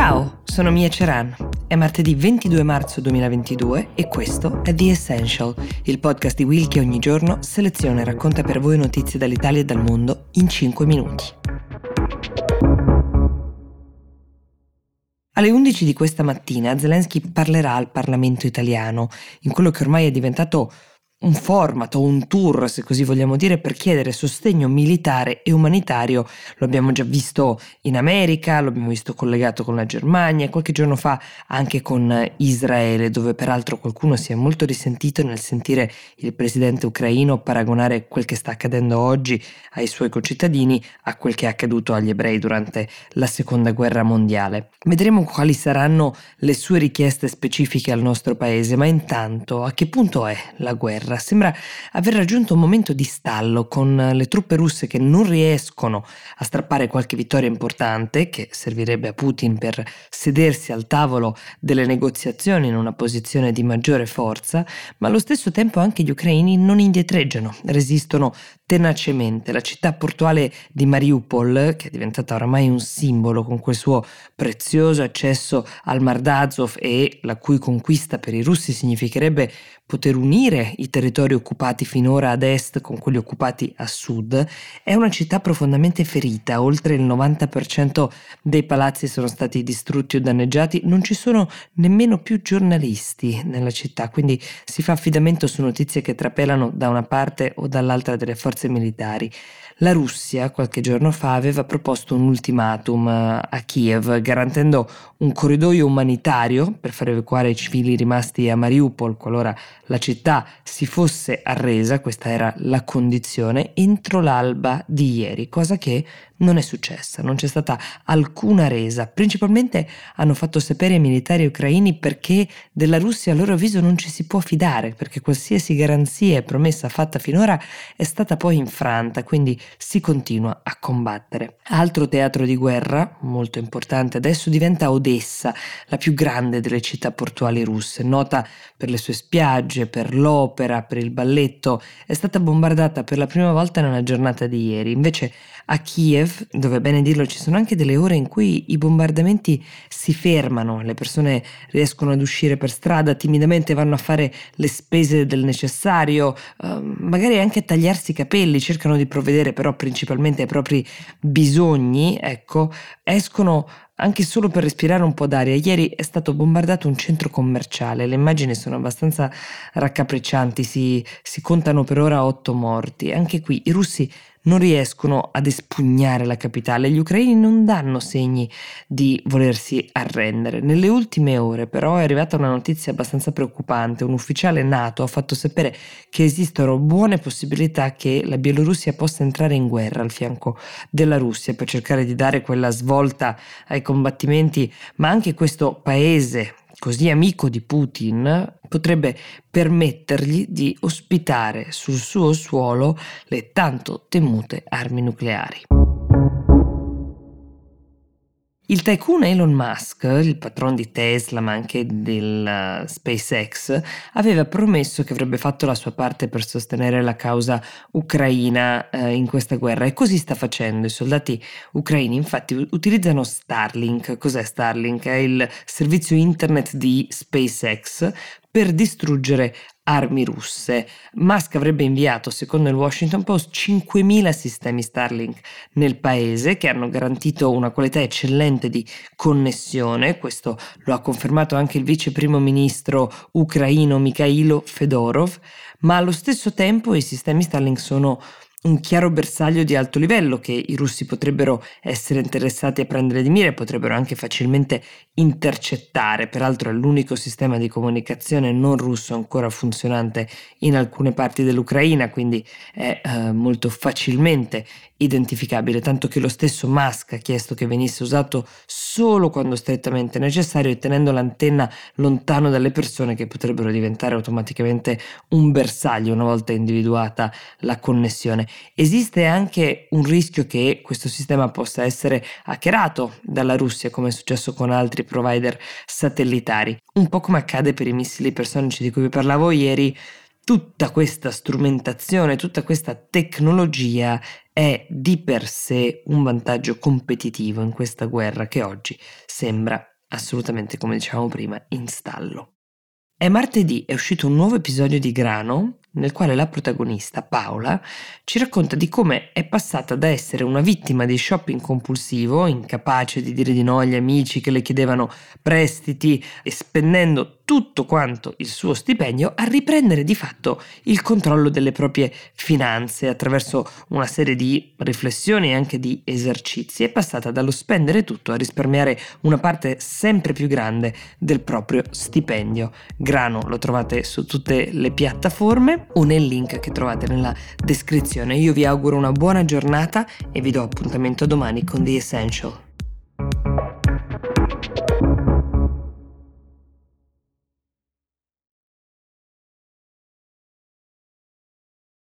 Ciao, sono Mia Ceran. È martedì 22 marzo 2022 e questo è The Essential, il podcast di Wilke che ogni giorno seleziona e racconta per voi notizie dall'Italia e dal mondo in 5 minuti. Alle 11 di questa mattina Zelensky parlerà al Parlamento italiano, in quello che ormai è diventato un format o un tour, se così vogliamo dire, per chiedere sostegno militare e umanitario. Lo abbiamo già visto in America, lo abbiamo visto collegato con la Germania, qualche giorno fa anche con Israele, dove peraltro qualcuno si è molto risentito nel sentire il presidente ucraino paragonare quel che sta accadendo oggi ai suoi concittadini a quel che è accaduto agli ebrei durante la Seconda Guerra Mondiale. Vedremo quali saranno le sue richieste specifiche al nostro paese, ma intanto a che punto è la guerra? Sembra aver raggiunto un momento di stallo, con le truppe russe che non riescono a strappare qualche vittoria importante che servirebbe a Putin per sedersi al tavolo delle negoziazioni in una posizione di maggiore forza, ma allo stesso tempo anche gli ucraini non indietreggiano, resistono tenacemente. La città portuale di Mariupol, che è diventata oramai un simbolo con quel suo prezioso accesso al Mar d'Azov e la cui conquista per i russi significherebbe poter unire i territori occupati finora ad est con quelli occupati a sud, è una città profondamente ferita. Oltre il 90% dei palazzi sono stati distrutti o danneggiati, non ci sono nemmeno più giornalisti nella città, quindi si fa affidamento su notizie che trapelano da una parte o dall'altra delle forze militari. La Russia qualche giorno fa aveva proposto un ultimatum a Kiev, garantendo un corridoio umanitario per far evacuare i civili rimasti a Mariupol qualora la città si fosse arresa, questa era la condizione, entro l'alba di ieri, cosa che non è successa, non c'è stata alcuna resa. Principalmente hanno fatto sapere ai militari ucraini perché della Russia a loro avviso non ci si può fidare, perché qualsiasi garanzia e promessa fatta finora è stata poi infranta, quindi si continua a combattere. Altro teatro di guerra, molto importante adesso, diventa Odessa, la più grande delle città portuali russe, nota per le sue spiagge, per l'opera, per il balletto. È stata bombardata per la prima volta nella giornata di ieri. Invece a Kiev, dove, bene dirlo, ci sono anche delle ore in cui i bombardamenti si fermano, le persone riescono ad uscire per strada, timidamente vanno a fare le spese del necessario, magari anche a tagliarsi i capelli, cercano di provvedere però principalmente ai propri bisogni, ecco, escono anche solo per respirare un po' d'aria. Ieri è stato bombardato un centro commerciale, le immagini sono abbastanza raccapriccianti, si contano per ora 8 morti. Anche qui i russi non riescono ad espugnare la capitale, gli ucraini non danno segni di volersi arrendere. Nelle ultime ore però è arrivata una notizia abbastanza preoccupante, un ufficiale NATO ha fatto sapere che esistono buone possibilità che la Bielorussia possa entrare in guerra al fianco della Russia per cercare di dare quella svolta ai combattimenti, ma anche questo paese così amico di Putin potrebbe permettergli di ospitare sul suo suolo le tanto temute armi nucleari. Il tycoon Elon Musk, il patrono di Tesla ma anche del SpaceX, aveva promesso che avrebbe fatto la sua parte per sostenere la causa ucraina in questa guerra, e così sta facendo. I soldati ucraini infatti utilizzano Starlink. Cos'è Starlink? È il servizio internet di SpaceX per distruggere armi russe. Musk avrebbe inviato, secondo il Washington Post, 5.000 sistemi Starlink nel paese, che hanno garantito una qualità eccellente di connessione. Questo lo ha confermato anche il vice primo ministro ucraino Mikhailo Fedorov, ma allo stesso tempo i sistemi Starlink sono un chiaro bersaglio di alto livello che i russi potrebbero essere interessati a prendere di mira e potrebbero anche facilmente intercettare. Peraltro è l'unico sistema di comunicazione non russo ancora funzionante in alcune parti dell'Ucraina, quindi è molto facilmente identificabile, tanto che lo stesso Musk ha chiesto che venisse usato solo quando strettamente necessario e tenendo l'antenna lontano dalle persone che potrebbero diventare automaticamente un bersaglio una volta individuata la connessione. Esiste anche un rischio che questo sistema possa essere hackerato dalla Russia, come è successo con altri provider satellitari, un po' come accade per i missili personici di cui vi parlavo ieri. tutta questa strumentazione, tutta questa tecnologia è di per sé un vantaggio competitivo in questa guerra che oggi sembra assolutamente, come dicevamo prima, in stallo. E martedì è uscito un nuovo episodio di Grano, nel quale la protagonista, Paola, ci racconta di come è passata da essere una vittima di shopping compulsivo, incapace di dire di no agli amici che le chiedevano prestiti e spendendo tutto quanto il suo stipendio, a riprendere di fatto il controllo delle proprie finanze attraverso una serie di riflessioni e anche di esercizi. È passata dallo spendere tutto a risparmiare una parte sempre più grande del proprio stipendio. Grano lo trovate su tutte le piattaforme o nel link che trovate nella descrizione. Io vi auguro una buona giornata e vi do appuntamento domani con The Essential.